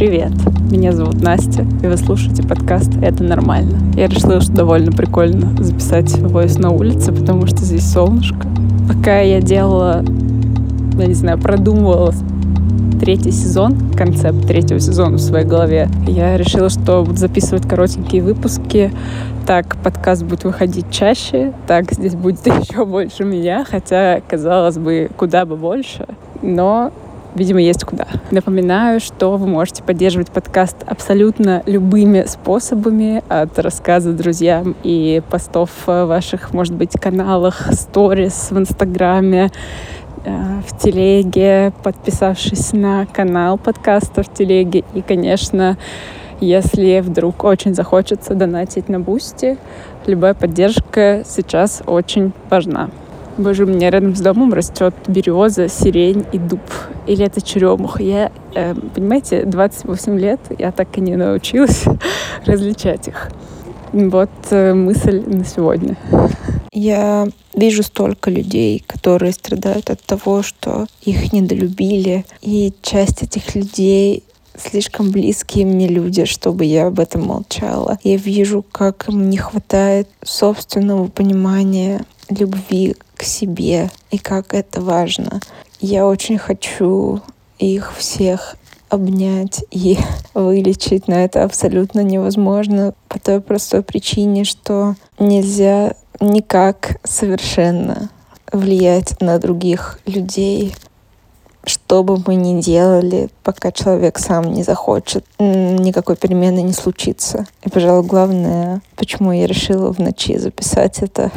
Привет, меня зовут Настя, и вы слушаете подкаст «Это нормально». Я решила, что довольно прикольно записать войс на улице, потому что здесь солнышко. Пока я делала, я не знаю, продумывала третий сезон, концепт третьего сезона в своей голове, я решила, что буду записывать коротенькие выпуски. Так подкаст будет выходить чаще, так здесь будет еще больше меня, хотя, казалось бы, куда бы больше, но... Видимо, есть куда. Напоминаю, что вы можете поддерживать подкаст абсолютно любыми способами, от рассказа друзьям и постов в ваших, может быть, каналах, сторис в Инстаграме, в Телеге, подписавшись на канал подкаста в Телеге. И, конечно, если вдруг очень захочется донатить на Boosty, любая поддержка сейчас очень важна. Боже, у меня рядом с домом растет береза, сирень и дуб. Или это черемуха. Я, понимаете, 28 лет, я так и не научилась различать их. Вот мысль на сегодня. Я вижу столько людей, которые страдают от того, что их недолюбили. И часть этих людей слишком близкие мне люди, чтобы я об этом молчала. Я вижу, как им не хватает собственного понимания любви к себе и как это важно. Я очень хочу их всех обнять и вылечить, но это абсолютно невозможно по той простой причине, что нельзя никак совершенно влиять на других людей, что бы мы ни делали, пока человек сам не захочет. Никакой перемены не случится. И, пожалуй, главное, почему я решила в ночи записать это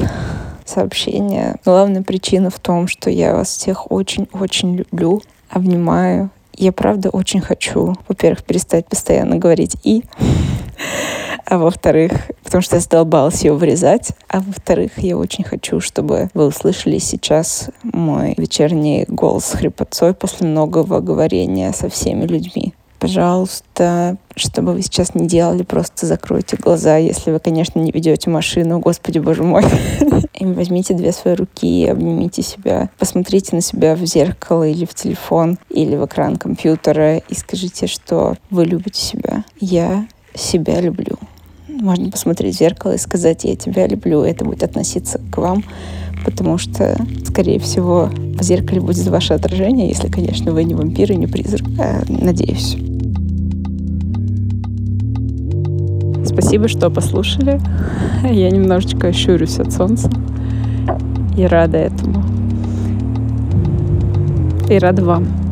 сообщение. Главная причина в том, что я вас всех очень-очень люблю, обнимаю. Я правда очень хочу, во-первых, перестать постоянно говорить «и», а во-вторых, потому что я задолбалась ее вырезать, а во-вторых, я очень хочу, чтобы вы услышали сейчас мой вечерний голос с хрипотцой после многого говорения со всеми людьми. Пожалуйста, что бы вы сейчас ни делали, просто закройте глаза, если вы, конечно, не ведете машину, господи, боже мой. И возьмите две свои руки, обнимите себя, посмотрите на себя в зеркало или в телефон, или в экран компьютера и скажите, что вы любите себя. Я себя люблю. Можно посмотреть в зеркало и сказать «я тебя люблю», это будет относиться к вам, потому что, скорее всего, в зеркале будет ваше отражение, если, конечно, вы не вампир и не призрак. Надеюсь. Спасибо, что послушали. Я немножечко щурюсь от солнца и рада этому. И рада вам.